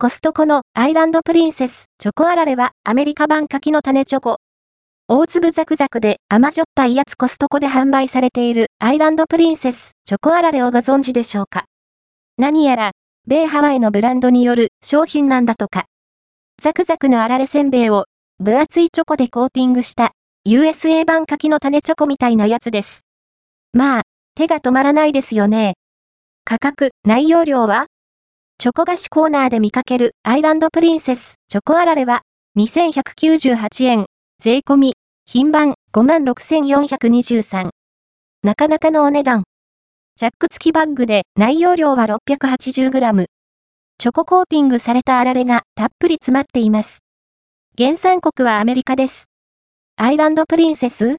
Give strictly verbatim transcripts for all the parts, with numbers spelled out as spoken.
コストコのアイランドプリンセスチョコあられはアメリカ版柿の種チョコ。大粒ザクザクで甘じょっぱいやつコストコで販売されているアイランドプリンセスチョコあられをご存知でしょうか。何やら米ハワイのブランドによる商品なんだとか。ザクザクのあられせんべいを分厚いチョコでコーティングした ユーエスエー 版柿の種チョコみたいなやつです。まあ、手が止まらないですよね。価格、内容量はチョコ菓子コーナーで見かけるアイランドプリンセスチョコあられはにせんひゃくきゅうじゅうはちえん、税込み、品番 ごまんろくせんよんひゃくにじゅうさん。なかなかのお値段。チャック付きバッグで内容量は ろっぴゃくはちじゅうグラム。チョココーティングされたあられがたっぷり詰まっています。原産国はアメリカです。アイランドプリンセス？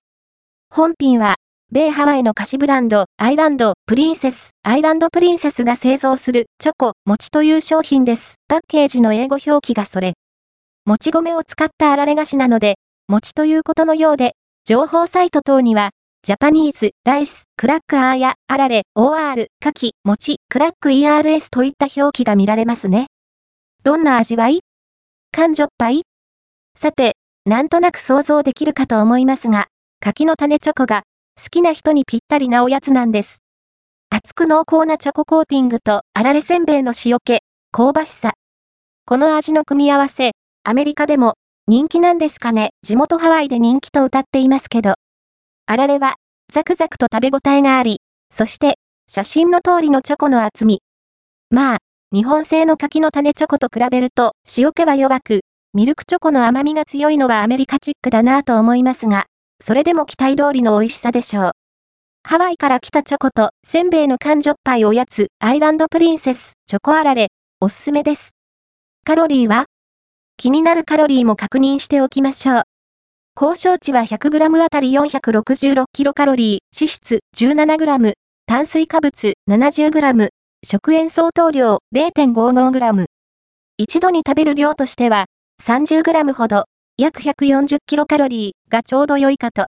本品は米ハワイの菓子ブランド、アイランド、プリンセス、アイランドプリンセスが製造する、チョコ、餅という商品です。パッケージの英語表記がそれ。もち米を使ったあられ菓子なので、餅ということのようで、情報サイト等には、ジャパニーズ、ライス、クラッカーや、あられ、オーアール、カキ、餅、クラック イーアールエス といった表記が見られますね。どんな味わい？甘じょっぱい？さて、なんとなく想像できるかと思いますが、柿の種チョコが、好きな人にぴったりなおやつなんです。厚く濃厚なチョココーティングとあられせんべいの塩気、香ばしさ。この味の組み合わせ、アメリカでも人気なんですかね。地元ハワイで人気と歌っていますけど。あられはザクザクと食べ応えがあり、そして写真の通りのチョコの厚み。まあ、日本製の柿の種チョコと比べると塩気は弱く、ミルクチョコの甘みが強いのはアメリカチックだなぁと思いますが。それでも期待通りの美味しさでしょう。ハワイから来たチョコとせんべいの甘じょっぱいおやつ、アイランドプリンセス、チョコあられ、おすすめです。カロリーは？気になるカロリーも確認しておきましょう。交渉値は ひゃくグラム あたり よんひゃくろくじゅうろくキロカロリー、脂質 じゅうななグラム、炭水化物 ななじゅうグラム、食塩相当量 れいてんごごグラム。一度に食べる量としては さんじゅうグラム ほど。約ひゃくよんじゅうキロカロリーがちょうど良いかと。